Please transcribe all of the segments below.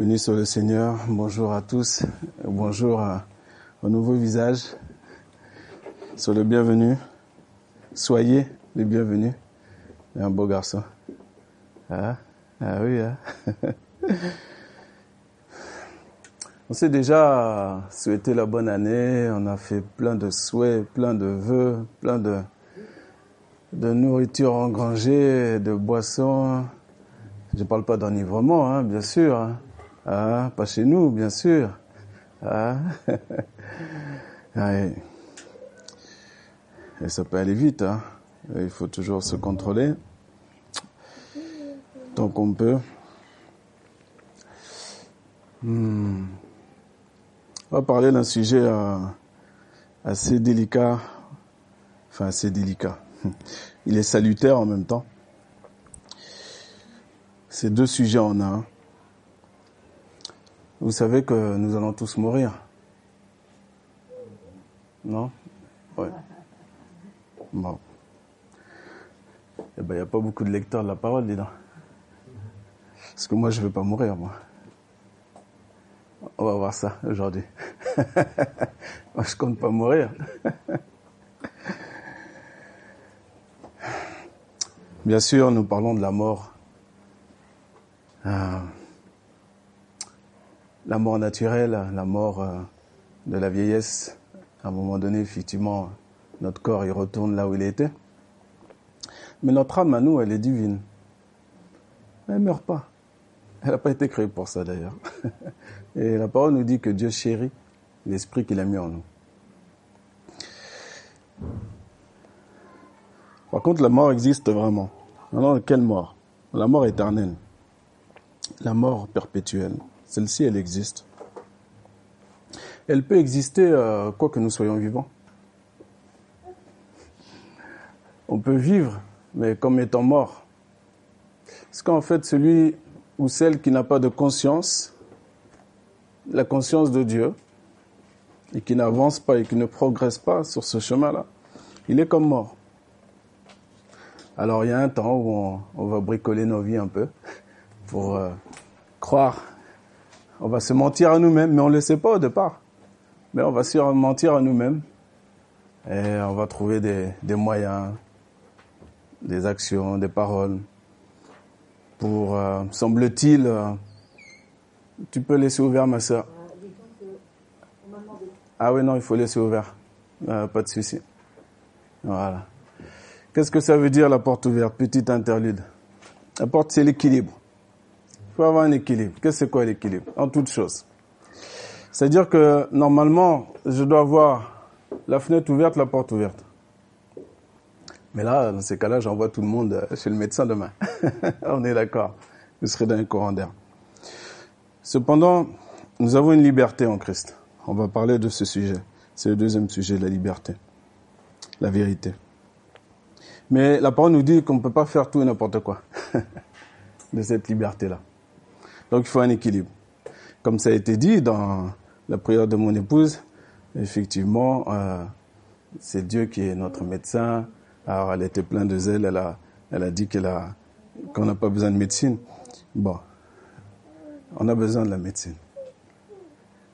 Béni soit le Seigneur, bonjour à tous, bonjour au nouveau visage, soyez le bienvenu, soyez les bienvenus, un beau garçon, ah oui. On s'est déjà souhaité la bonne année, on a fait plein de souhaits, plein de vœux, plein de nourriture engrangée, de boissons. Je ne parle pas d'enivrement, bien sûr. Ah, pas chez nous, bien sûr. Ah. Et ça peut aller vite. Il faut toujours se contrôler tant qu'on peut. On va parler d'un sujet assez délicat. Enfin, assez délicat. Il est salutaire en même temps. Ces deux sujets en un. Vous savez que nous allons tous mourir. Non ? Oui. Bon. Eh ben, il n'y a pas beaucoup de lecteurs de la parole, dis donc. Parce que moi, je ne veux pas mourir, moi. On va voir ça aujourd'hui. Moi, je ne compte pas mourir. Bien sûr, nous parlons de la mort. La mort naturelle, la mort de la vieillesse. À un moment donné, effectivement, notre corps, il retourne là où il était. Mais notre âme, à nous, elle est divine. Elle ne meurt pas. Elle n'a pas été créée pour ça, d'ailleurs. Et la parole nous dit que Dieu chérit l'esprit qu'il a mis en nous. Par contre, la mort existe vraiment. Alors, quelle mort ? La mort éternelle. La mort perpétuelle, celle-ci, elle existe. Elle peut exister quoi que nous soyons vivants. On peut vivre, mais comme étant mort. Parce qu'en fait, celui ou celle qui n'a pas de conscience, la conscience de Dieu, et qui n'avance pas et qui ne progresse pas sur ce chemin-là, il est comme mort. Alors, il y a un temps où on va bricoler nos vies un peu. Pour croire, on va se mentir à nous-mêmes, mais on ne le sait pas au départ. Mais on va se mentir à nous-mêmes et on va trouver des moyens, des actions, des paroles pour, semble-t-il, tu peux laisser ouvert ma soeur. Ah oui, non, il faut laisser ouvert, pas de souci. Voilà. Qu'est-ce que ça veut dire la porte ouverte, petite interlude? La porte, c'est l'équilibre. Il faut avoir un équilibre. Qu'est-ce que c'est quoi l'équilibre ? En toute chose. C'est-à-dire que normalement, je dois avoir la fenêtre ouverte, la porte ouverte. Mais là, dans ces cas-là, j'envoie tout le monde chez le médecin demain. On est d'accord. Vous serez dans un courant d'air. Cependant, nous avons une liberté en Christ. On va parler de ce sujet. C'est le deuxième sujet, la liberté. La vérité. Mais la parole nous dit qu'on ne peut pas faire tout et n'importe quoi de cette liberté-là. Donc, il faut un équilibre. Comme ça a été dit dans la prière de mon épouse, effectivement, c'est Dieu qui est notre médecin. Alors, elle était pleine de zèle. Elle a dit qu'on n'a pas besoin de médecine. Bon, on a besoin de la médecine.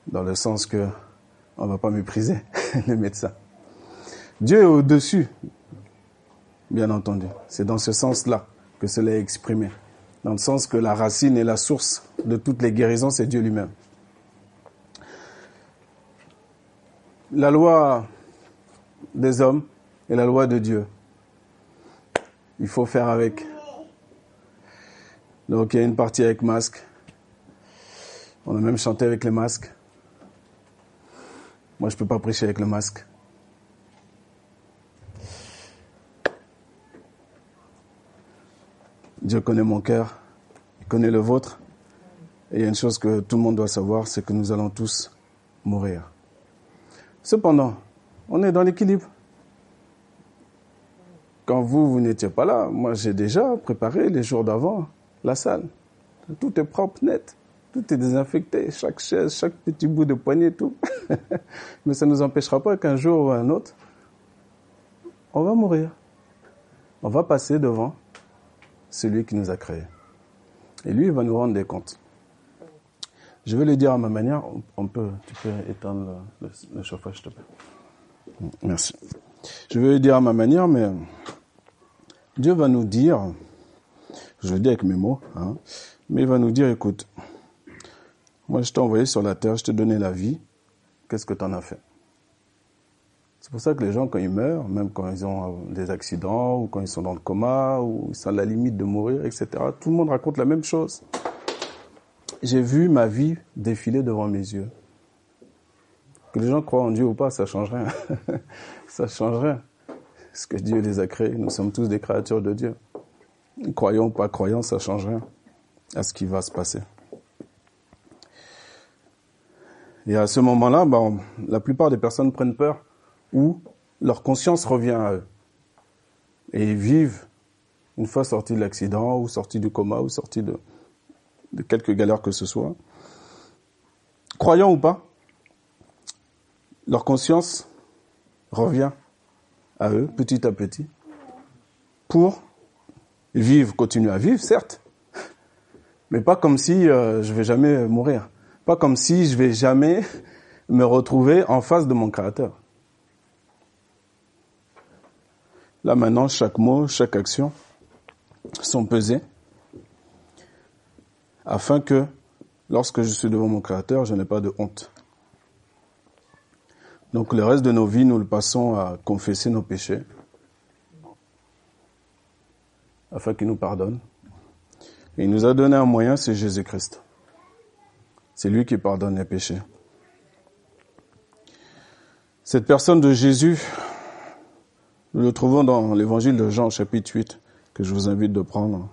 Dans le sens que on ne va pas mépriser les médecins. Dieu est au-dessus, bien entendu. C'est dans ce sens-là que cela est exprimé. Dans le sens que la racine et la source de toutes les guérisons, c'est Dieu lui-même. La loi des hommes et la loi de Dieu. Il faut faire avec. Donc il y a une partie avec masque. On a même chanté avec les masques. Moi, je ne peux pas prêcher avec le masque. Dieu connaît mon cœur, il connaît le vôtre. Et il y a une chose que tout le monde doit savoir, c'est que nous allons tous mourir. Cependant, on est dans l'équilibre. Quand vous n'étiez pas là, moi j'ai déjà préparé les jours d'avant la salle. Tout est propre, net, tout est désinfecté, chaque chaise, chaque petit bout de poignée, tout. Mais ça ne nous empêchera pas qu'un jour ou un autre, on va mourir. On va passer devant celui qui nous a créés. Et lui, il va nous rendre des comptes. Je vais le dire à ma manière. Tu peux éteindre le chauffage, s'il te plaît. Merci. Je vais le dire à ma manière, mais Dieu va nous dire, je le dis avec mes mots, hein, mais il va nous dire, écoute, moi je t'ai envoyé sur la terre, je t'ai donné la vie, qu'est-ce que tu en as fait? C'est pour ça que les gens, quand ils meurent, même quand ils ont des accidents, ou quand ils sont dans le coma, ou ils sont à la limite de mourir, etc., tout le monde raconte la même chose. J'ai vu ma vie défiler devant mes yeux. Que les gens croient en Dieu ou pas, ça ne change rien. Ça ne change rien. Parce que Dieu les a créés. Nous sommes tous des créatures de Dieu. Croyons ou pas croyons, ça ne change rien à ce qui va se passer. Et à ce moment-là, la plupart des personnes prennent peur ou leur conscience revient à eux. Et ils vivent, une fois sortis de l'accident ou sortis du coma ou sortis de quelque galère que ce soit, croyant ou pas, leur conscience revient à eux, petit à petit, pour vivre, continuer à vivre, certes, mais pas comme si je vais jamais mourir, pas comme si je vais jamais me retrouver en face de mon Créateur. Là maintenant, chaque mot, chaque action sont pesés, afin que, lorsque je suis devant mon Créateur, je n'ai pas de honte. Donc le reste de nos vies, nous le passons à confesser nos péchés, afin qu'il nous pardonne. Et il nous a donné un moyen, c'est Jésus-Christ. C'est lui qui pardonne les péchés. Cette personne de Jésus, nous le trouvons dans l'évangile de Jean, chapitre 8, que je vous invite de prendre.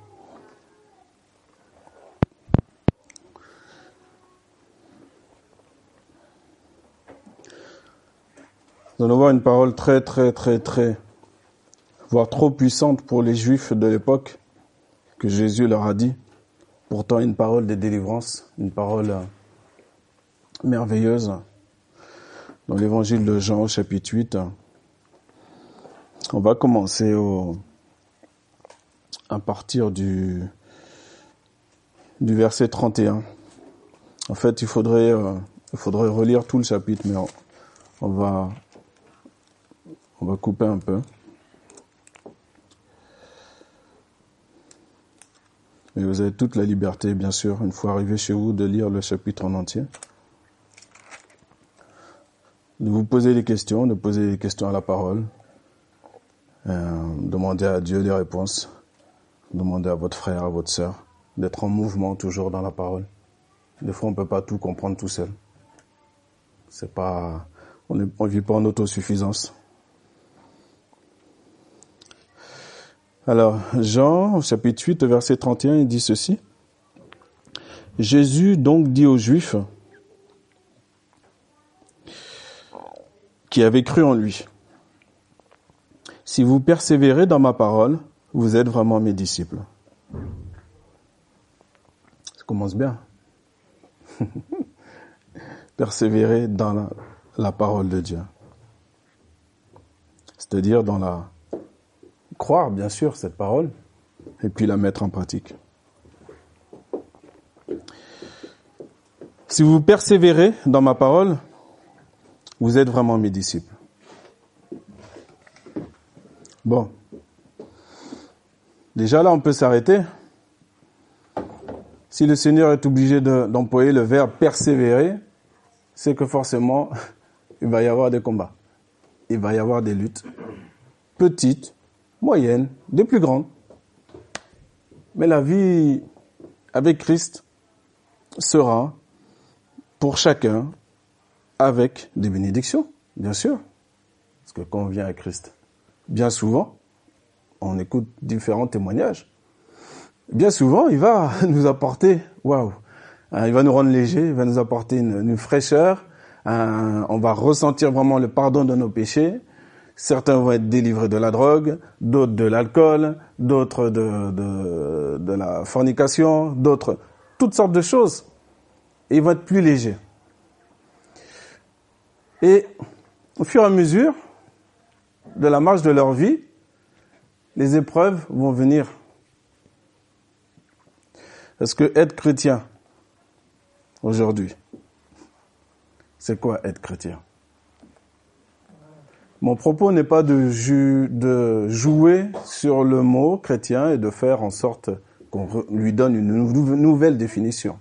Nous allons voir une parole très, très, très, très, voire trop puissante pour les Juifs de l'époque, que Jésus leur a dit. Pourtant, une parole de délivrance, une parole merveilleuse. Dans l'évangile de Jean, chapitre 8, on va commencer à partir du verset 31. En fait, il faudrait relire tout le chapitre, mais on va couper un peu. Mais vous avez toute la liberté, bien sûr, une fois arrivé chez vous, de lire le chapitre en entier. De vous poser des questions, de poser des questions à la parole. Demandez à Dieu des réponses. Demandez à votre frère, à votre sœur, d'être en mouvement toujours dans la parole. Des fois, on ne peut pas tout comprendre tout seul. C'est pas... On ne vit pas en autosuffisance. Alors, Jean, chapitre 8, verset 31, il dit ceci. « Jésus donc dit aux Juifs qui avaient cru en lui, « Si vous persévérez dans ma parole, vous êtes vraiment mes disciples. » Ça commence bien. Persévérer dans la parole de Dieu. C'est-à-dire dans la... Croire, bien sûr, cette parole, et puis la mettre en pratique. Si vous persévérez dans ma parole, vous êtes vraiment mes disciples. Bon. Déjà là, on peut s'arrêter. Si le Seigneur est obligé d'employer le verbe persévérer, c'est que forcément, il va y avoir des combats. Il va y avoir des luttes. Petites, moyenne, des plus grandes. Mais la vie avec Christ sera pour chacun avec des bénédictions, bien sûr. Parce que quand on vient à Christ, bien souvent, on écoute différents témoignages. Bien souvent, il va nous apporter, waouh, il va nous rendre légers, il va nous apporter une fraîcheur, on va ressentir vraiment le pardon de nos péchés. Certains vont être délivrés de la drogue, d'autres de l'alcool, d'autres de la fornication, d'autres... Toutes sortes de choses. Et ils vont être plus légers. Et au fur et à mesure de la marche de leur vie, les épreuves vont venir. Parce que être chrétien, aujourd'hui. C'est quoi être chrétien? Mon propos n'est pas de jouer sur le mot chrétien et de faire en sorte qu'on lui donne une nouvelle définition.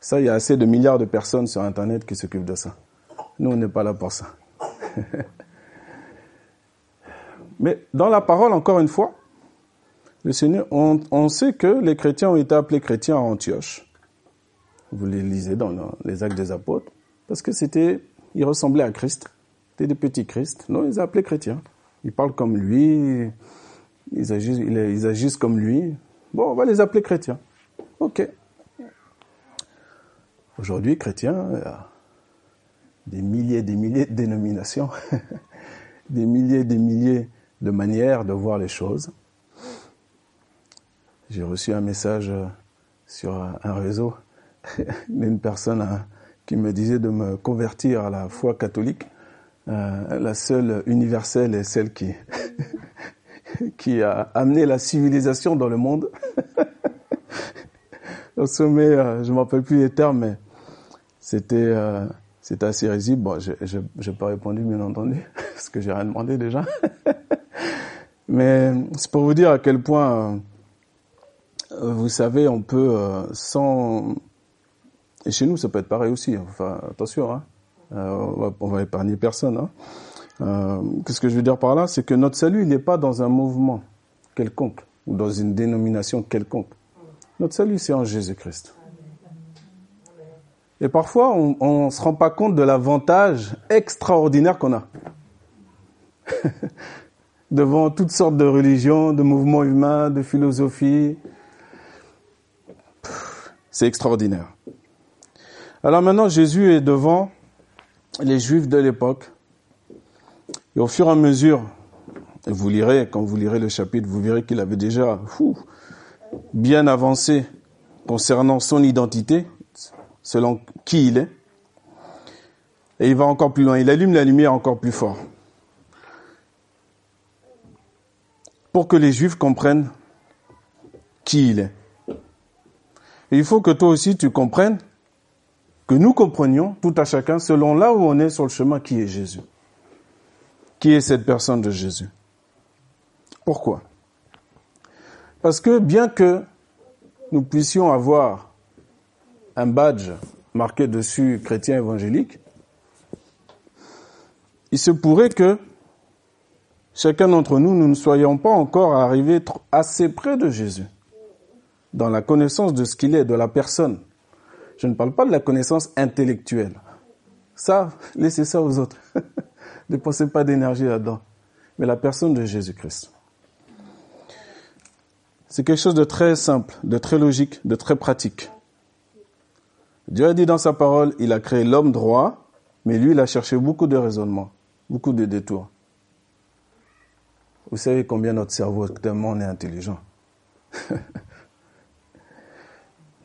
Ça, il y a assez de milliards de personnes sur Internet qui s'occupent de ça. Nous, on n'est pas là pour ça. Mais dans la parole, encore une fois, le Seigneur, on sait que les chrétiens ont été appelés chrétiens à Antioche. Vous les lisez dans les Actes des Apôtres, parce que ils ressemblaient à Christ. C'était des petits Christ. Non, ils appelaient chrétiens. Ils parlent comme lui, ils agissent comme lui. Bon, on va les appeler chrétiens. Ok. Aujourd'hui, chrétiens, il y a des milliers et des milliers de dénominations, des milliers et des milliers de manières de voir les choses. J'ai reçu un message sur un réseau d'une personne qui me disait de me convertir à la foi catholique. La seule universelle est celle qui a amené la civilisation dans le monde. Au sommet, je ne me rappelle plus les termes, mais c'était assez risible. Bon, je n'ai pas répondu, bien entendu, parce que j'ai rien demandé déjà. Mais c'est pour vous dire à quel point, vous savez, on peut sans... Et chez nous, ça peut être pareil aussi. Enfin, attention, hein. On va épargner personne. Hein. Qu'est-ce que je veux dire par là? C'est que notre salut, il n'est pas dans un mouvement quelconque ou dans une dénomination quelconque. Notre salut, c'est en Jésus-Christ. Et parfois, on ne se rend pas compte de l'avantage extraordinaire qu'on a. Devant toutes sortes de religions, de mouvements humains, de philosophies. C'est extraordinaire. Alors maintenant, Jésus est devant les Juifs de l'époque. Et au fur et à mesure, et vous lirez, quand vous lirez le chapitre, vous verrez qu'il avait déjà bien avancé concernant son identité, selon qui il est. Et il va encore plus loin. Il allume la lumière encore plus fort. Pour que les Juifs comprennent qui il est. Et il faut que toi aussi tu comprennes, que nous comprenions tout à chacun selon là où on est sur le chemin, qui est Jésus. Qui est cette personne de Jésus? Pourquoi? Parce que bien que nous puissions avoir un badge marqué dessus chrétien évangélique, il se pourrait que chacun d'entre nous, nous ne soyons pas encore arrivés assez près de Jésus, dans la connaissance de ce qu'il est, de la personne. Je ne parle pas de la connaissance intellectuelle. Ça, laissez ça aux autres. Ne dépensez pas d'énergie là-dedans. Mais la personne de Jésus-Christ. C'est quelque chose de très simple, de très logique, de très pratique. Dieu a dit dans sa parole, il a créé l'homme droit, mais lui, il a cherché beaucoup de raisonnements, beaucoup de détours. Vous savez combien notre cerveau, tellement on est intelligent.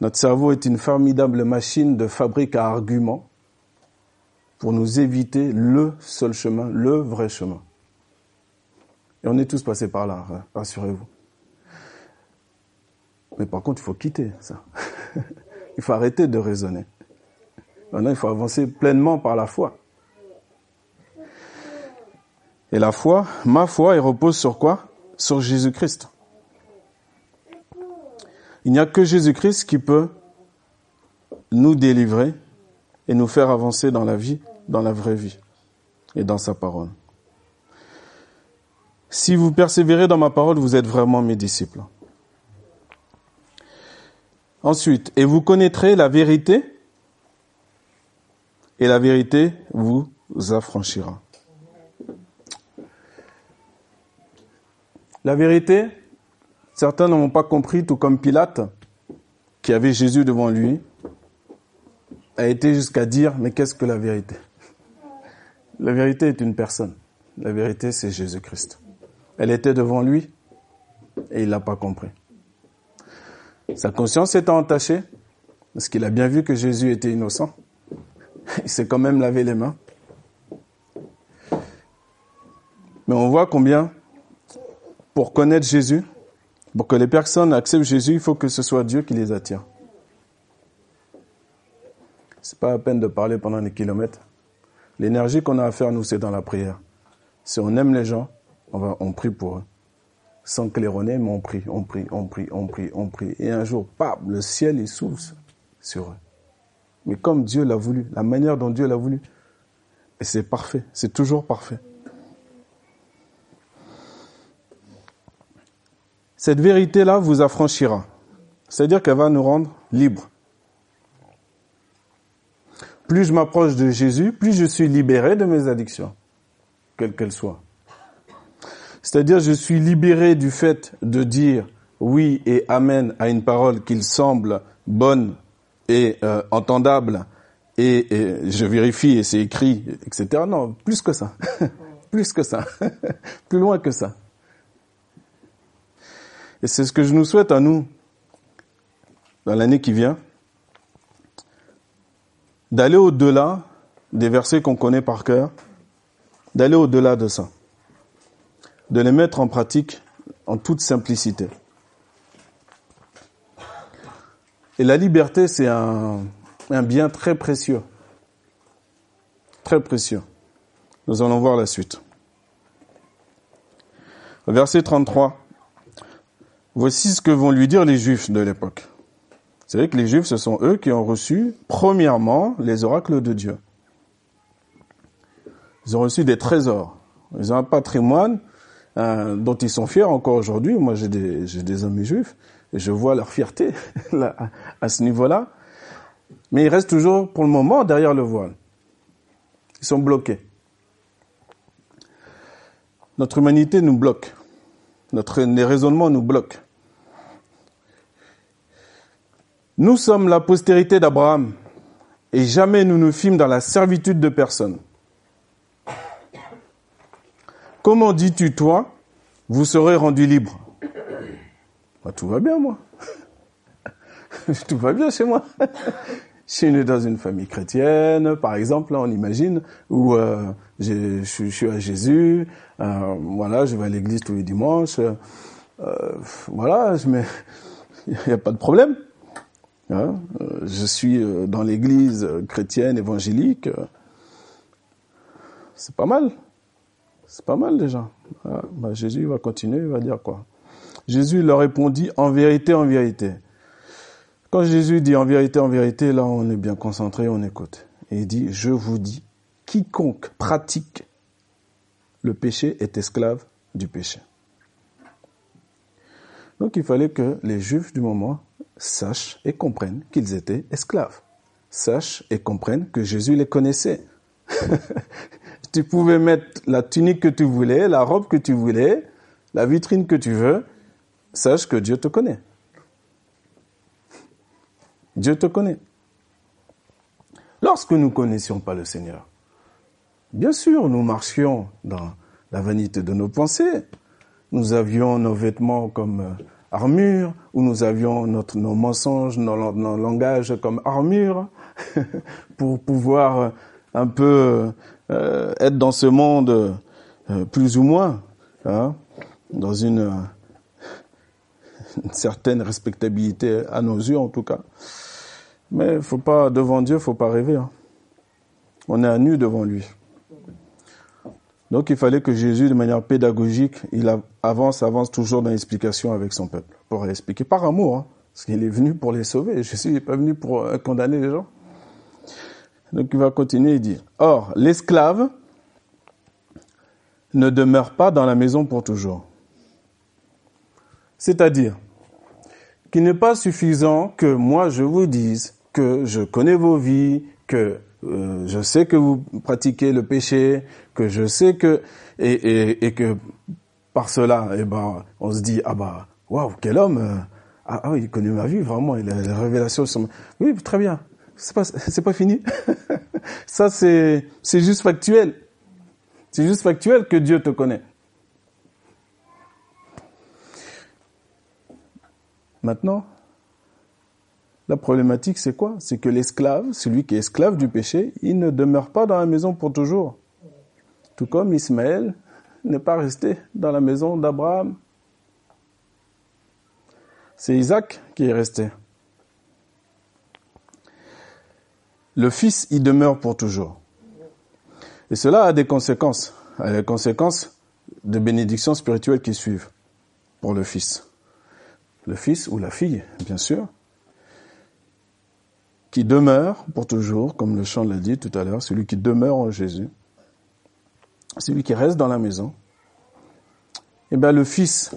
Notre cerveau est une formidable machine de fabrique à arguments pour nous éviter le seul chemin, le vrai chemin. Et on est tous passés par là, rassurez-vous. Mais par contre, il faut quitter ça. Il faut arrêter de raisonner. Maintenant, il faut avancer pleinement par la foi. Et la foi, ma foi, elle repose sur quoi? Sur Jésus-Christ. Il n'y a que Jésus-Christ qui peut nous délivrer et nous faire avancer dans la vie, dans la vraie vie et dans sa parole. Si vous persévérez dans ma parole, vous êtes vraiment mes disciples. Ensuite, et vous connaîtrez la vérité, et la vérité vous affranchira. La vérité... Certains n'ont pas compris, tout comme Pilate, qui avait Jésus devant lui, a été jusqu'à dire, mais qu'est-ce que la vérité? La vérité est une personne. La vérité, c'est Jésus-Christ. Elle était devant lui et il ne l'a pas compris. Sa conscience étant entachée, parce qu'il a bien vu que Jésus était innocent, il s'est quand même lavé les mains. Mais on voit combien, pour connaître Jésus, pour que les personnes acceptent Jésus, il faut que ce soit Dieu qui les attire. C'est pas la peine de parler pendant des kilomètres. L'énergie qu'on a à faire, nous, c'est dans la prière. Si on aime les gens, on prie pour eux. Sans claironner, mais on prie. Et un jour, paf, le ciel, il s'ouvre sur eux. Mais comme Dieu l'a voulu, la manière dont Dieu l'a voulu, et c'est parfait, c'est toujours parfait. Cette vérité-là vous affranchira. C'est-à-dire qu'elle va nous rendre libres. Plus je m'approche de Jésus, plus je suis libéré de mes addictions, quelles qu'elles soient. C'est-à-dire je suis libéré du fait de dire oui et amen à une parole qu'il semble bonne et entendable, et je vérifie et c'est écrit, etc. Non, plus que ça, plus que ça, plus loin que ça. Et c'est ce que je nous souhaite à nous, dans l'année qui vient, d'aller au-delà des versets qu'on connaît par cœur, d'aller au-delà de ça, de les mettre en pratique en toute simplicité. Et la liberté, c'est un bien très précieux. Très précieux. Nous allons voir la suite. Verset 33. Voici ce que vont lui dire les Juifs de l'époque. C'est vrai que les Juifs, ce sont eux qui ont reçu, premièrement, les oracles de Dieu. Ils ont reçu des trésors. Ils ont un patrimoine dont ils sont fiers encore aujourd'hui. Moi, j'ai des amis juifs et je vois leur fierté là, à ce niveau-là. Mais ils restent toujours, pour le moment, derrière le voile. Ils sont bloqués. Notre humanité nous bloque. Les raisonnements nous bloquent. Nous sommes la postérité d'Abraham et jamais nous nous fîmes dans la servitude de personne. Comment dis-tu, toi, vous serez rendu libre ? Bah, tout va bien, moi. Tout va bien chez moi. Je suis né dans une famille chrétienne, par exemple, là, on imagine, où je suis à Jésus, voilà, je vais à l'église tous les dimanches, voilà, il n'y a pas de problème. Je suis dans l'église chrétienne, évangélique. C'est pas mal. C'est pas mal déjà. Ah, bah Jésus va continuer, il va dire quoi ? Jésus leur répondit « En vérité, en vérité ». Quand Jésus dit « en vérité », là on est bien concentré, on écoute. Et il dit « Je vous dis, quiconque pratique le péché est esclave du péché ». Donc il fallait que les Juifs du moment sachent et comprennent qu'ils étaient esclaves. Sachent et comprennent que Jésus les connaissait. Tu pouvais mettre la tunique que tu voulais, la robe que tu voulais, la vitrine que tu veux. Sache que Dieu te connaît. Dieu te connaît. Lorsque nous ne connaissions pas le Seigneur, bien sûr, nous marchions dans la vanité de nos pensées. Nous avions nos vêtements comme armure, où nous avions nos mensonges, nos langages comme armure, pour pouvoir un peu être dans ce monde plus ou moins, hein, dans une certaine respectabilité à nos yeux en tout cas. Mais faut pas, devant Dieu, faut pas rêver. Hein. On est à nu devant lui. Donc il fallait que Jésus, de manière pédagogique, il avance toujours dans l'explication avec son peuple, pour l'expliquer par amour, hein, parce qu'il est venu pour les sauver. Jésus n'est pas venu pour condamner les gens. Donc il va continuer, il dit « Or, l'esclave ne demeure pas dans la maison pour toujours. » C'est-à-dire qu'il n'est pas suffisant que moi je vous dise que je connais vos vies, que je sais que vous pratiquez le péché, que je sais que et que par cela, eh ben, on se dit « Ah bah, waouh, quel homme ah oui, il connaît ma vie, vraiment, il a les révélations sur ma... » Oui, très bien. C'est pas fini. Ça, c'est juste factuel. C'est juste factuel que Dieu te connaît. Maintenant, la problématique, c'est quoi ? C'est que l'esclave, celui qui est esclave du péché, il ne demeure pas dans la maison pour toujours. Tout comme Ismaël n'est pas resté dans la maison d'Abraham. C'est Isaac qui est resté. le Fils y demeure pour toujours. Et cela a des conséquences de bénédictions spirituelles qui suivent pour le Fils. Le Fils ou la fille, bien sûr, qui demeure pour toujours, comme le chant l'a dit tout à l'heure, celui qui demeure en Jésus, celui qui reste dans la maison. Eh bien, le Fils,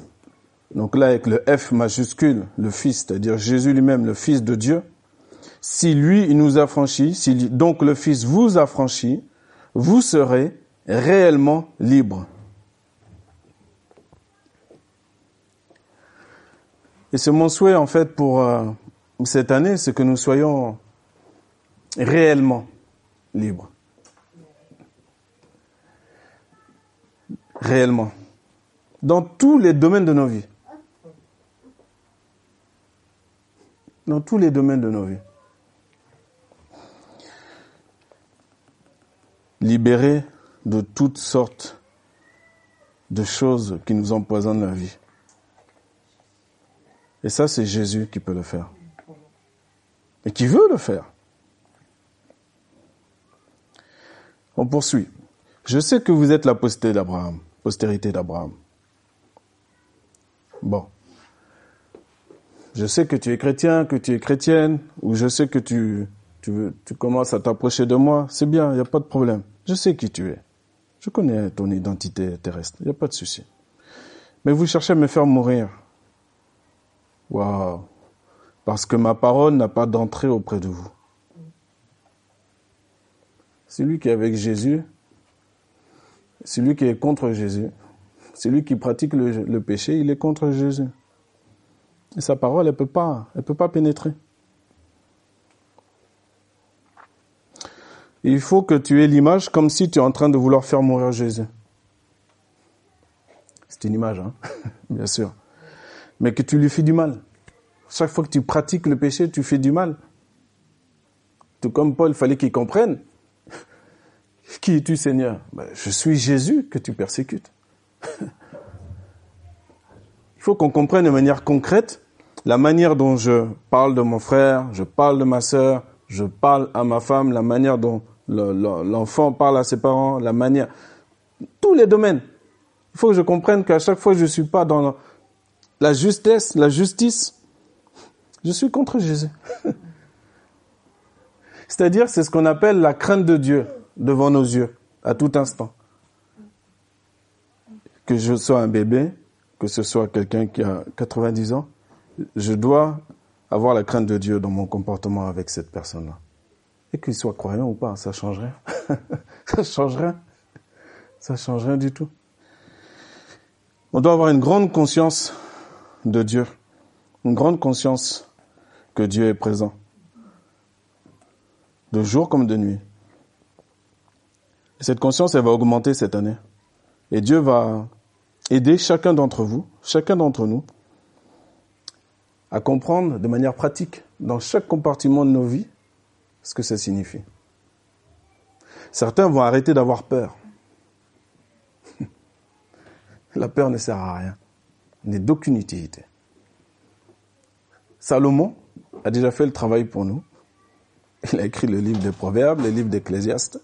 donc là avec le F majuscule, le Fils, c'est-à-dire Jésus lui-même, le Fils de Dieu, si lui, il nous affranchit, si donc le Fils vous affranchit, vous serez réellement libres. Et c'est mon souhait, en fait, pour cette année, c'est que nous soyons réellement libres. Réellement. Dans tous les domaines de nos vies. Dans tous les domaines de nos vies. Libérés de toutes sortes de choses qui nous empoisonnent la vie. Et ça, c'est Jésus qui peut le faire. Et qui veut le faire. On poursuit. Je sais que vous êtes la postérité d'Abraham. Bon. Je sais que tu es chrétien, que tu es chrétienne, ou je sais que tu commences à t'approcher de moi. C'est bien, il n'y a pas de problème. Je sais qui tu es. Je connais ton identité terrestre. Il n'y a pas de souci. Mais vous cherchez à me faire mourir. Waouh! Parce que ma parole n'a pas d'entrée auprès de vous. Celui qui est avec Jésus, celui qui est contre Jésus, celui qui pratique le péché, il est contre Jésus. Et sa parole, elle peut pas pénétrer. Il faut que tu aies l'image comme si tu es en train de vouloir faire mourir Jésus. C'est une image, hein, bien sûr. Mais que tu lui fais du mal. Chaque fois que tu pratiques le péché, tu fais du mal. Tout comme Paul, il fallait qu'il comprenne. Qui es-tu, Seigneur ? Ben, je suis Jésus que tu persécutes. Il faut qu'on comprenne de manière concrète la manière dont je parle de mon frère, je parle de ma sœur, je parle à ma femme, la manière dont l'enfant parle à ses parents, la manière... Tous les domaines. Il faut que je comprenne qu'à chaque fois, je ne suis pas dans... La justesse, la justice, je suis contre Jésus. C'est-à-dire, c'est ce qu'on appelle la crainte de Dieu devant nos yeux, à tout instant. Que je sois un bébé, que ce soit quelqu'un qui a 90 ans, je dois avoir la crainte de Dieu dans mon comportement avec cette personne-là. Et qu'il soit croyant ou pas, ça change rien. Ça change rien. Ça change rien du tout. On doit avoir une grande conscience de Dieu, une grande conscience que Dieu est présent, de jour comme de nuit. Et cette conscience, elle va augmenter cette année. Et Dieu va aider chacun d'entre vous, chacun d'entre nous, à comprendre de manière pratique, dans chaque compartiment de nos vies, ce que ça signifie. Certains vont arrêter d'avoir peur. La peur ne sert à rien. N'est d'aucune utilité. Salomon a déjà fait le travail pour nous. Il a écrit le livre des Proverbes, le livre d'Ecclésiaste.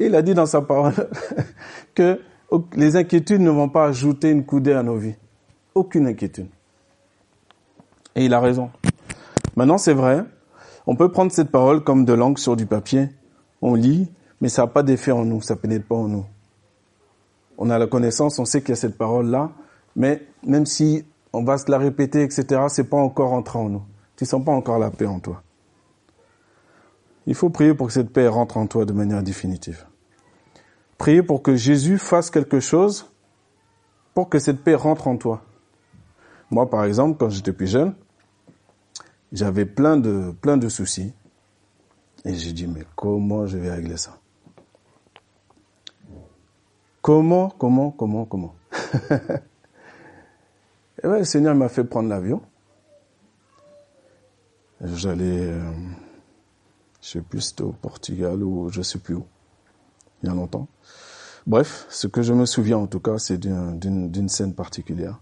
Et il a dit dans sa parole que les inquiétudes ne vont pas ajouter une coudée à nos vies. Aucune inquiétude. Et il a raison. Maintenant, c'est vrai, on peut prendre cette parole comme de l'encre sur du papier. On lit, mais ça n'a pas d'effet en nous, ça ne pénètre pas en nous. On a la connaissance, on sait qu'il y a cette parole-là, mais même si on va se la répéter, etc., c'est pas encore entré en nous. Tu sens pas encore la paix en toi. Il faut prier pour que cette paix rentre en toi de manière définitive. Prier pour que Jésus fasse quelque chose pour que cette paix rentre en toi. Moi, par exemple, quand j'étais plus jeune, j'avais plein de soucis. Et j'ai dit, mais comment je vais régler ça ? Comment ? Et ouais, le Seigneur m'a fait prendre l'avion. J'allais, je sais plus, c'était au Portugal ou je sais plus où, il y a longtemps. Bref, ce que je me souviens en tout cas, c'est d'une scène particulière.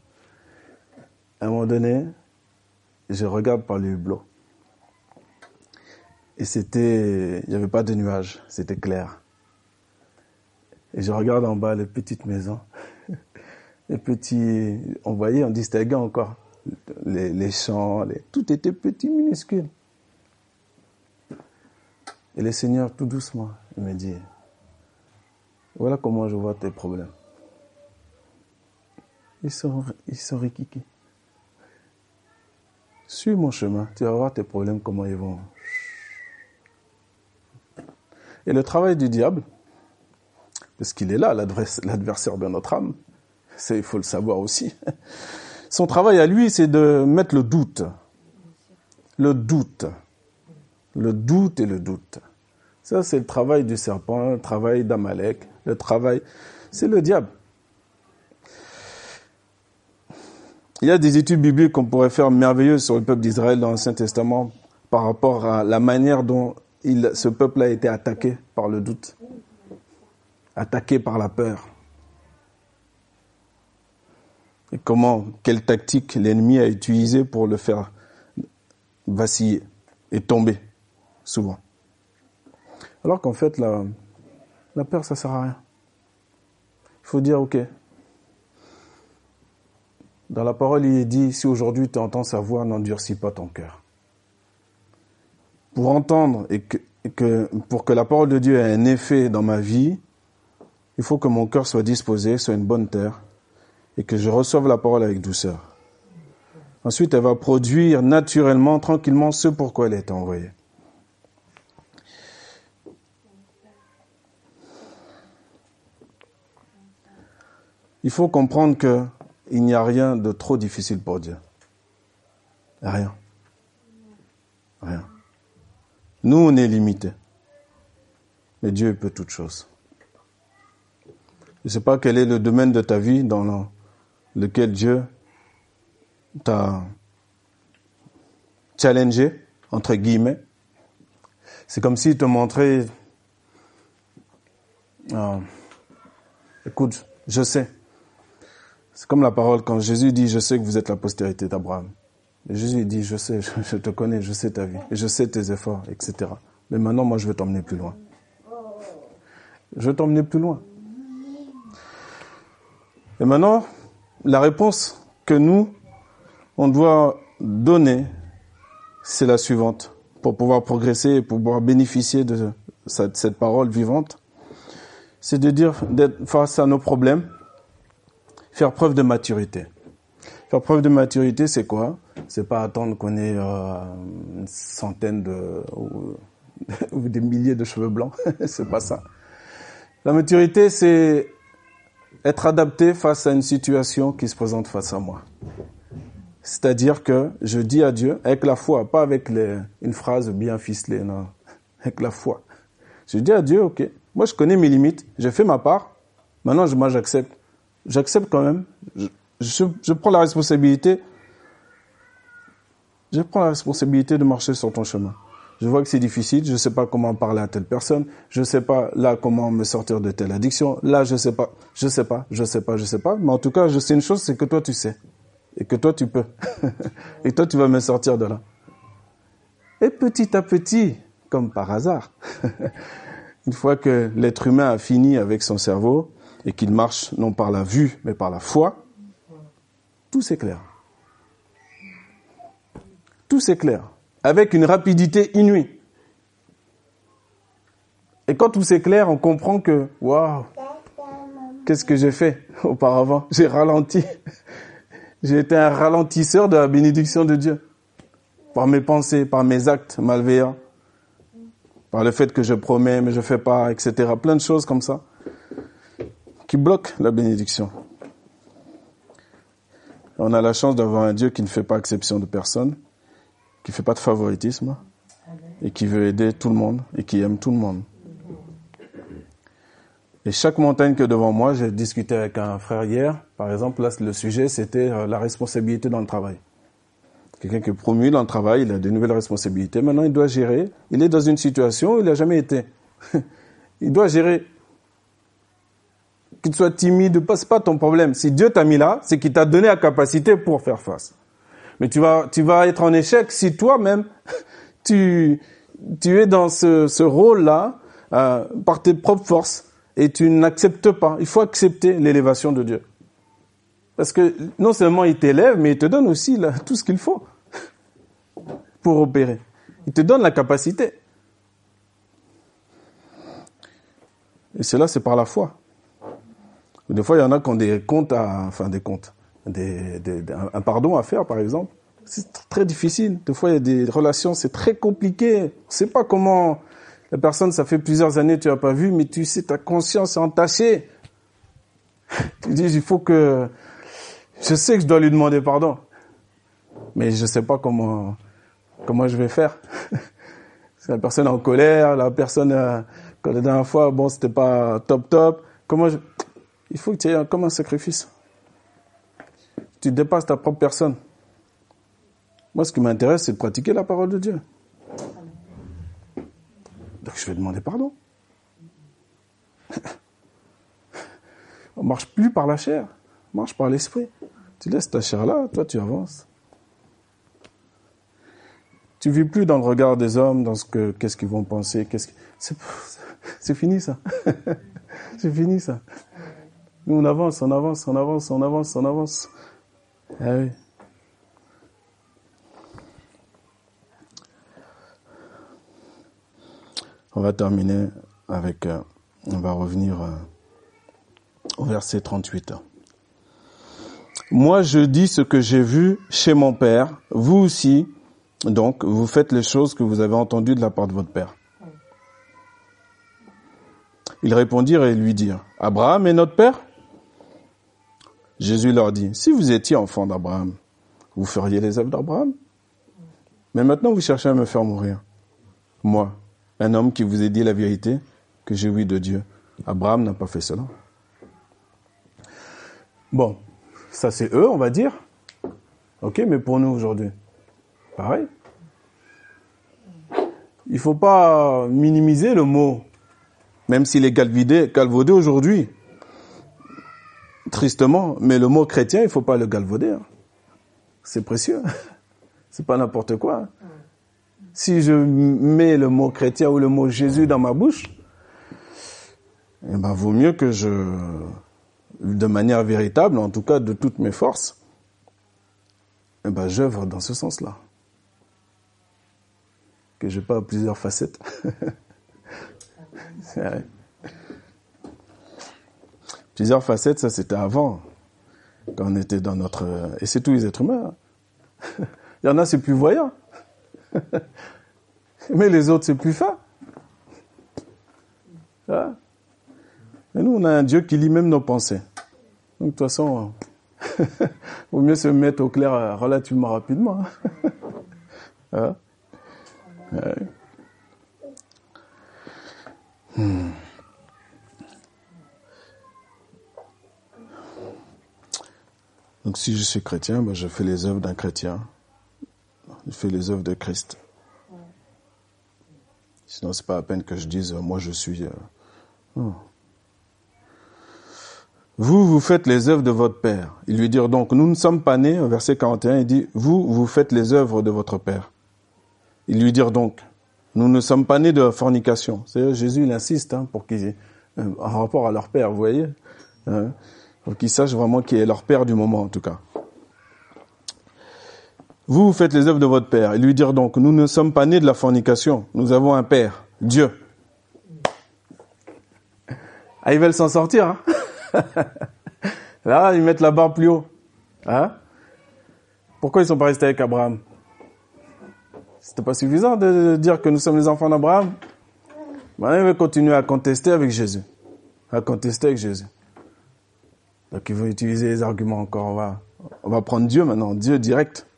À un moment donné, je regarde par le hublot. Et il n'y avait pas de nuages, c'était clair. Et je regarde en bas les petites maisons, les petits, on voyait, on distinguait encore les champs, tout était petit, minuscule. Et le Seigneur, tout doucement, il me dit, voilà comment je vois tes problèmes. Ils sont riquiqués. Suis mon chemin, tu vas voir tes problèmes, comment ils vont. Et le travail du diable, parce qu'il est là, l'adversaire de notre âme, il faut le savoir aussi. Son travail à lui, c'est de mettre le doute. Le doute. Le doute et le doute. Ça, c'est le travail du serpent, le travail d'Amalek, le travail... C'est le diable. Il y a des études bibliques qu'on pourrait faire merveilleuses sur le peuple d'Israël dans l'Ancien Testament par rapport à la manière dont ce peuple a été attaqué par le doute, attaqué par la peur. Et quelle tactique l'ennemi a utilisée pour le faire vaciller et tomber, souvent. Alors qu'en fait, la peur, ça ne sert à rien. Il faut dire, ok, dans la parole, il est dit, si aujourd'hui tu entends sa voix, n'endurcis pas ton cœur. Pour entendre pour que la parole de Dieu ait un effet dans ma vie, il faut que mon cœur soit disposé sur une bonne terre et que je reçoive la parole avec douceur. Ensuite, elle va produire naturellement, tranquillement, ce pour quoi elle est envoyée. Il faut comprendre qu'il n'y a rien de trop difficile pour Dieu. Rien. Rien. Nous, on est limités. Mais Dieu peut toutes choses. Je ne sais pas quel est le domaine de ta vie dans lequel Dieu t'as challengé, entre guillemets. C'est comme s'il te montrait, écoute, je sais. C'est comme la parole, quand Jésus dit, je sais que vous êtes la postérité d'Abraham. Et Jésus dit, je sais, je te connais, je sais ta vie, je sais tes efforts, etc. Mais maintenant, moi, je veux t'emmener plus loin. Je veux t'emmener plus loin. Et maintenant, la réponse que nous, on doit donner, c'est la suivante, pour pouvoir progresser et pour pouvoir bénéficier de cette parole vivante. C'est de dire, d'être face à nos problèmes, faire preuve de maturité. Faire preuve de maturité, c'est quoi? C'est pas attendre qu'on ait une centaine ou des milliers de cheveux blancs. C'est pas ça. La maturité, c'est être adapté face à une situation qui se présente face à moi. C'est-à-dire que je dis à Dieu, avec la foi, pas avec une phrase bien ficelée, non, avec la foi. Je dis à Dieu, ok, moi je connais mes limites, j'ai fait ma part, maintenant moi j'accepte. J'accepte quand même, je prends la responsabilité, de marcher sur ton chemin. Je vois que c'est difficile, je ne sais pas comment parler à telle personne, je ne sais pas là comment me sortir de telle addiction, là je ne sais pas, mais en tout cas je sais une chose, c'est que toi tu sais. Et que toi, tu peux. Et toi, tu vas me sortir de là. Et petit à petit, comme par hasard, une fois que l'être humain a fini avec son cerveau et qu'il marche non par la vue, mais par la foi, tout s'éclaire. Tout s'éclaire. Avec une rapidité inouïe. Et quand tout s'éclaire, on comprend que, waouh, qu'est-ce que j'ai fait auparavant? J'ai ralenti. J'ai été un ralentisseur de la bénédiction de Dieu. Par mes pensées, par mes actes malveillants. Par le fait que je promets, mais je fais pas, etc. Plein de choses comme ça. Qui bloquent la bénédiction. On a la chance d'avoir un Dieu qui ne fait pas exception de personne. Qui ne fait pas de favoritisme. Et qui veut aider tout le monde. Et qui aime tout le monde. Et chaque montagne que devant moi, j'ai discuté avec un frère hier, par exemple, là, le sujet, c'était la responsabilité dans le travail. Quelqu'un qui est promu dans le travail, il a de nouvelles responsabilités. Maintenant, il doit gérer. Il est dans une situation où il n'a jamais été. Il doit gérer. Qu'il soit timide, c'est pas ton problème. Si Dieu t'a mis là, c'est qu'il t'a donné la capacité pour faire face. Mais tu vas être en échec si toi-même, tu es dans ce rôle-là par tes propres forces et tu n'acceptes pas. Il faut accepter l'élévation de Dieu. Parce que non seulement il t'élève, mais il te donne aussi tout ce qu'il faut pour opérer. Il te donne la capacité. Et cela, c'est par la foi. Des fois, il y en a qui ont des comptes un pardon à faire, par exemple. C'est très difficile. Des fois, il y a des relations, c'est très compliqué. On ne sait pas comment la personne, ça fait plusieurs années que tu n'as pas vu, mais tu sais, ta conscience est entachée. Tu dis, il faut que... Je sais que je dois lui demander pardon, mais je ne sais pas comment je vais faire. La personne est en colère, la personne... Quand la dernière fois, bon, c'était pas top. Il faut que tu aies comme un sacrifice. Tu dépasses ta propre personne. Moi, ce qui m'intéresse, c'est de pratiquer la parole de Dieu. Donc, je vais demander pardon. On ne marche plus par la chair, on marche par l'esprit. Tu laisses ta chair là, toi, tu avances. Tu ne vis plus dans le regard des hommes, dans qu'est-ce qu'ils vont penser, c'est fini ça. C'est fini ça. Nous on avance. Ah oui. On va terminer avec... on va revenir au verset 38. « Moi je dis ce que j'ai vu chez mon Père, vous aussi, donc vous faites les choses que vous avez entendues de la part de votre Père. » Ils répondirent et lui dirent « Abraham est notre père ?» Jésus leur dit « Si vous étiez enfant d'Abraham, vous feriez les œuvres d'Abraham. Mais maintenant vous cherchez à me faire mourir. Moi, un homme qui vous ai dit la vérité, que j'ai ouï de Dieu. Abraham n'a pas fait cela. » Bon, ça c'est eux, on va dire. Ok, mais pour nous aujourd'hui, pareil. Il ne faut pas minimiser le mot. Même s'il est galvaudé aujourd'hui, tristement, mais le mot chrétien, il ne faut pas le galvauder. C'est précieux. C'est pas n'importe quoi. Si je mets le mot chrétien ou le mot Jésus dans ma bouche, eh ben, vaut mieux que de manière véritable, en tout cas de toutes mes forces, eh ben, j'œuvre dans ce sens-là. Que je n'ai pas plusieurs facettes. Ouais. Plusieurs facettes, ça c'était avant, quand on était dans notre... Et c'est tous les êtres humains. Hein. Il y en a, c'est plus voyant. Mais les autres, c'est plus fin. Ouais. Et nous, on a un Dieu qui lit même nos pensées. Donc, de toute façon, il vaut mieux se mettre au clair relativement rapidement. Hein. Ouais. Ouais. Donc si je suis chrétien, ben, je fais les œuvres d'un chrétien, je fais les œuvres de Christ. Sinon c'est pas à peine que je dise moi je suis Vous faites les œuvres de votre père. Ils lui dirent donc nous ne sommes pas nés. Au verset 41 il dit vous faites les œuvres de votre père. Ils lui dirent donc nous ne sommes pas nés de la fornication. C'est-à-dire, Jésus, il insiste pour qu'ils en rapport à leur père, vous voyez, pour qu'ils sachent vraiment qui est leur père du moment, en tout cas. Vous faites les œuvres de votre père. Ils lui dirent donc, nous ne sommes pas nés de la fornication. Nous avons un père, Dieu. Ah, ils veulent s'en sortir. Hein. Là, ils mettent la barre plus haut. Hein? Pourquoi ils sont pas restés avec Abraham? C'était pas suffisant de dire que nous sommes les enfants d'Abraham. Maintenant, il veut continuer à contester avec Jésus. Donc, il veut utiliser les arguments encore. On va prendre Dieu maintenant, Dieu direct.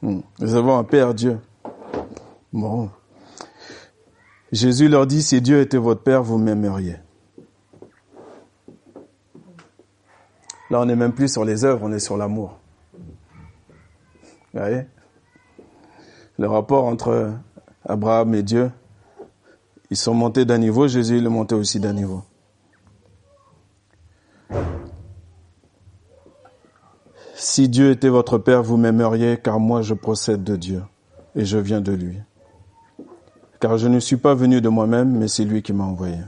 Nous avons un Père, Dieu. Bon. Jésus leur dit, si Dieu était votre Père, vous m'aimeriez. Là, on n'est même plus sur les œuvres, on est sur l'amour. Vous voyez ? Le rapport entre Abraham et Dieu, ils sont montés d'un niveau, Jésus il est monté aussi d'un niveau. Si Dieu était votre Père, vous m'aimeriez, car moi je procède de Dieu et je viens de lui. car je ne suis pas venu de moi-même, mais c'est lui qui m'a envoyé.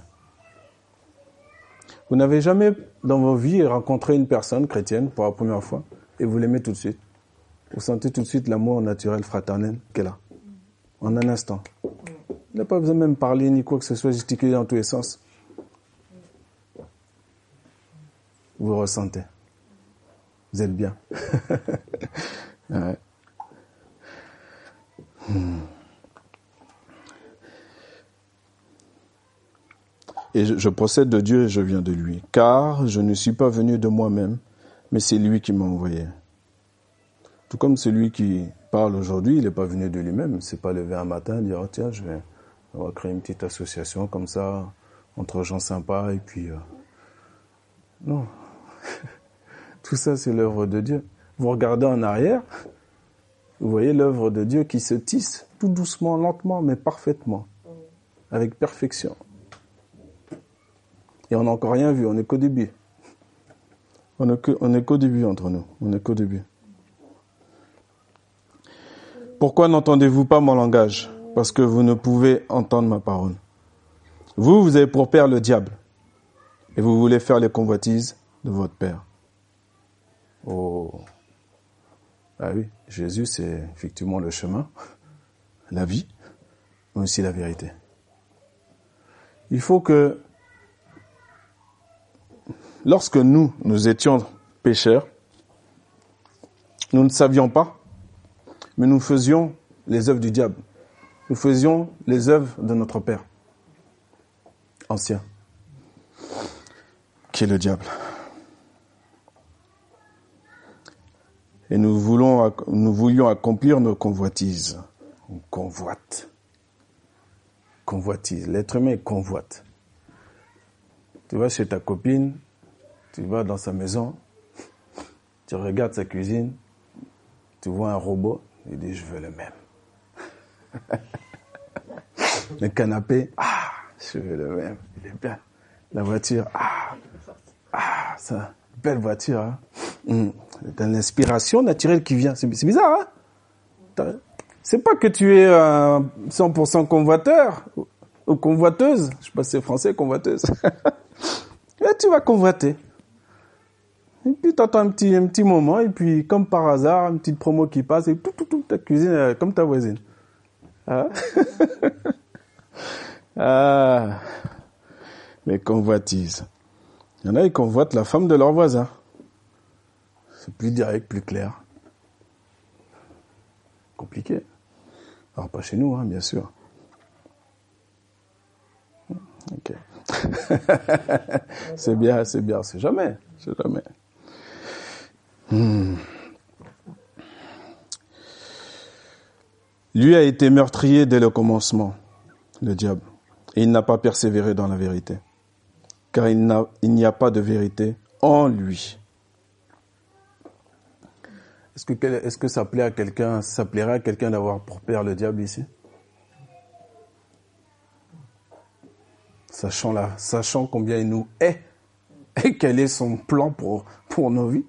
Vous n'avez jamais dans vos vies rencontré une personne chrétienne pour la première fois et vous l'aimez tout de suite. Vous sentez tout de suite l'amour naturel, fraternel qu'elle a, en un instant. Il n'a pas besoin même de parler ni quoi que ce soit, gesticuler dans tous les sens. Vous ressentez. Vous êtes bien. Ouais. Et je procède de Dieu et je viens de lui. Car je ne suis pas venu de moi-même, mais c'est lui qui m'a envoyé. Tout comme celui qui parle aujourd'hui, il n'est pas venu de lui-même. Il s'est pas levé un matin et dire oh, « Tiens, on va créer une petite association comme ça, entre gens sympas et puis... » Non. Tout ça, c'est l'œuvre de Dieu. Vous regardez en arrière, vous voyez l'œuvre de Dieu qui se tisse tout doucement, lentement, mais parfaitement, avec perfection. Et on n'a encore rien vu, on n'est qu'au début. On n'est qu'au début entre nous, on n'est qu'au début. Pourquoi n'entendez-vous pas mon langage ? Parce que vous ne pouvez entendre ma parole. Vous avez pour père le diable, et vous voulez faire les convoitises de votre père. Oh. Ah oui, Jésus, c'est effectivement le chemin, la vie, mais aussi la vérité. Il faut que, lorsque nous étions pécheurs, nous ne savions pas, mais nous faisions les œuvres du diable. Nous faisions les œuvres de notre Père ancien, qui est le diable. Et nous voulions accomplir nos convoitises. On convoite. Convoitise. L'être humain convoite. Tu vas chez ta copine, tu vas dans sa maison, tu regardes sa cuisine, tu vois un robot, tu dis je veux le même. Le canapé, ah, je veux le même, il est bien. La voiture, ah, c'est une belle voiture, hein. T'as une inspiration naturelle qui vient. C'est bizarre, hein? C'est pas que tu es 100% convoiteur ou convoiteuse. Je sais pas si c'est français, convoiteuse. Là, tu vas convoiter. Et puis, t'attends un petit moment, et puis, comme par hasard, une petite promo qui passe, et tout, ta cuisine, comme ta voisine. Ah. Ah. Mais convoitise. Il y en a, ils convoitent la femme de leur voisin. C'est plus direct, plus clair. Compliqué. Alors, pas chez nous, hein, bien sûr. Ok. C'est bien. C'est jamais. Lui a été meurtrier dès le commencement, le diable. Et il n'a pas persévéré dans la vérité. Car il n'y a pas de vérité en lui. Est-ce que ça plairait à quelqu'un d'avoir pour père le diable ici ? Sachant combien il nous hait et quel est son plan pour nos vies.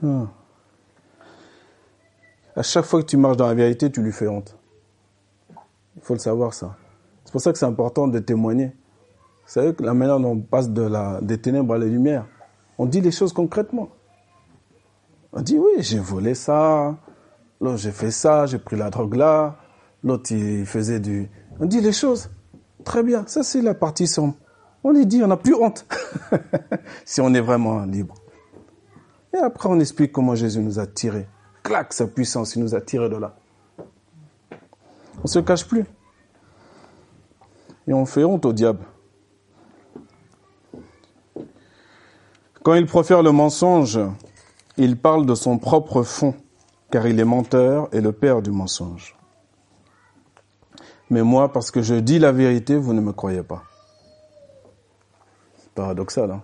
Non. À chaque fois que tu marches dans la vérité, tu lui fais honte. Il faut le savoir, ça. C'est pour ça que c'est important de témoigner. Vous savez que la manière dont on passe des ténèbres à la lumière, on dit les choses concrètement. On dit, oui, j'ai volé ça, l'autre j'ai fait ça, j'ai pris la drogue là, l'autre il faisait du... On dit les choses. Très bien, ça c'est la partie sombre. On les dit, on n'a plus honte. Si on est vraiment libre. Et après on explique comment Jésus nous a tirés. Clac, sa puissance, il nous a tirés de là. On ne se cache plus. Et on fait honte au diable. Quand il profère le mensonge, il parle de son propre fond, car il est menteur et le père du mensonge. Mais moi, parce que je dis la vérité, vous ne me croyez pas. C'est paradoxal, hein ?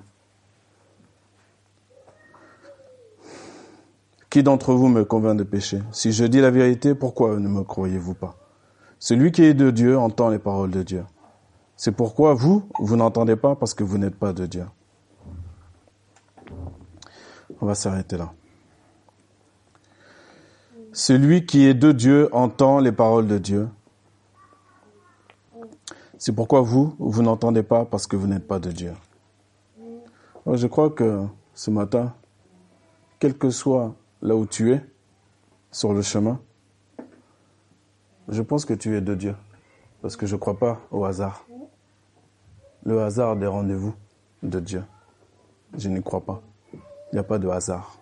Qui d'entre vous me convainc de pécher ? Si je dis la vérité, pourquoi ne me croyez-vous pas ? Celui qui est de Dieu entend les paroles de Dieu. C'est pourquoi vous n'entendez pas parce que vous n'êtes pas de Dieu. On va s'arrêter là. Celui qui est de Dieu entend les paroles de Dieu. C'est pourquoi vous n'entendez pas parce que vous n'êtes pas de Dieu. Alors je crois que ce matin, quel que soit là où tu es, sur le chemin, je pense que tu es de Dieu. Parce que je ne crois pas au hasard. Le hasard des rendez-vous de Dieu. Je n'y crois pas. Il n'y a pas de hasard.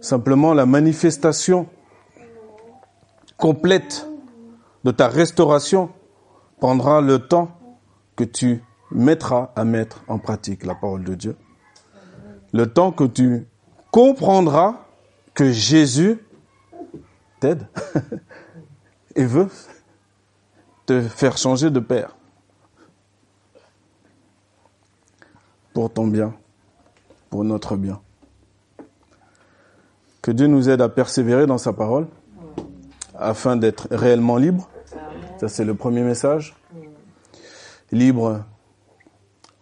Simplement la manifestation complète de ta restauration prendra le temps que tu mettras à mettre en pratique la parole de Dieu. Le temps que tu comprendras que Jésus t'aide et veut te faire changer de père pour ton bien, pour notre bien. Que Dieu nous aide à persévérer dans sa parole afin d'être réellement libres. Ça, c'est le premier message. Libre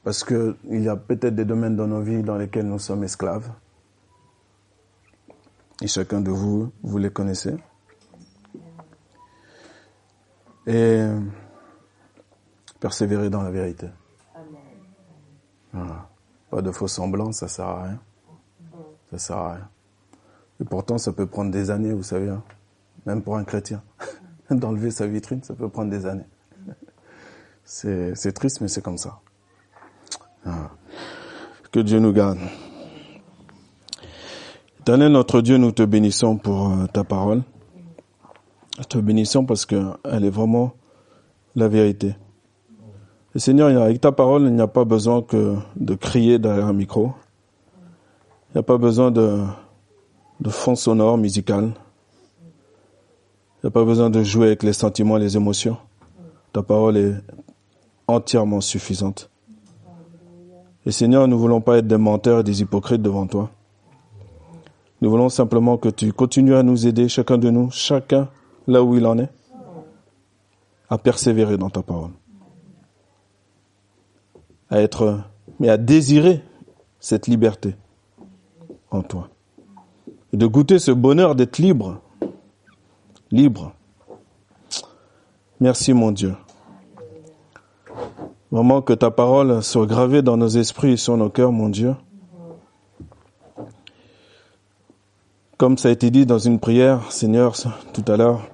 parce qu'il y a peut-être des domaines dans nos vies dans lesquels nous sommes esclaves. Et chacun de vous, vous les connaissez. Et persévérer dans la vérité. Voilà. Pas de faux semblants, ça sert à rien. Ça sert à rien. Et pourtant, ça peut prendre des années, vous savez, hein. Même pour un chrétien. D'enlever sa vitrine, ça peut prendre des années. C'est triste, mais c'est comme ça. Ah. Que Dieu nous garde. Éternel notre Dieu, nous te bénissons pour ta parole. Nous te bénissons parce qu'elle est vraiment la vérité. Et Seigneur, avec ta parole, il n'y a pas besoin que de crier derrière un micro. Il n'y a pas besoin de fond sonore musical. Il n'y a pas besoin de jouer avec les sentiments, les émotions. Ta parole est entièrement suffisante. Et Seigneur, nous ne voulons pas être des menteurs et des hypocrites devant toi. Nous voulons simplement que tu continues à nous aider, chacun de nous, chacun là où il en est, à persévérer dans ta parole. À être, mais à désirer cette liberté en toi. Et de goûter ce bonheur d'être libre. Libre. Merci mon Dieu. Vraiment que ta parole soit gravée dans nos esprits et sur nos cœurs, mon Dieu. Comme ça a été dit dans une prière, Seigneur, tout à l'heure,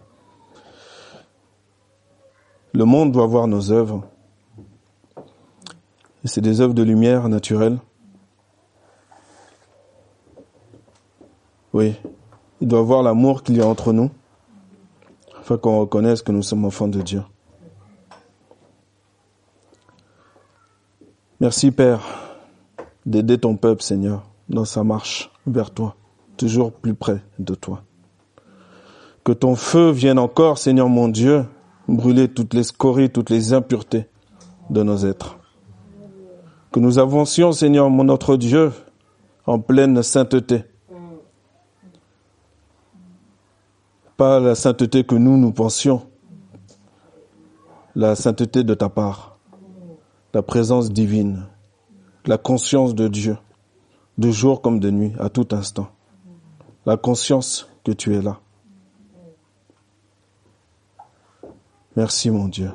le monde doit voir nos œuvres. Et c'est des œuvres de lumière naturelle. Oui, il doit voir l'amour qu'il y a entre nous, afin qu'on reconnaisse que nous sommes enfants de Dieu. Merci Père d'aider ton peuple, Seigneur, dans sa marche vers toi, toujours plus près de toi. Que ton feu vienne encore, Seigneur mon Dieu, brûler toutes les scories, toutes les impuretés de nos êtres. Que nous avancions, Seigneur mon notre Dieu, en pleine sainteté. Pas la sainteté que nous pensions, la sainteté de ta part, la présence divine, la conscience de Dieu, de jour comme de nuit, à tout instant. La conscience que tu es là. Merci mon Dieu.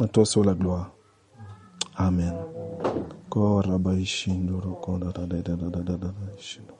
À toi soit la gloire. Amen.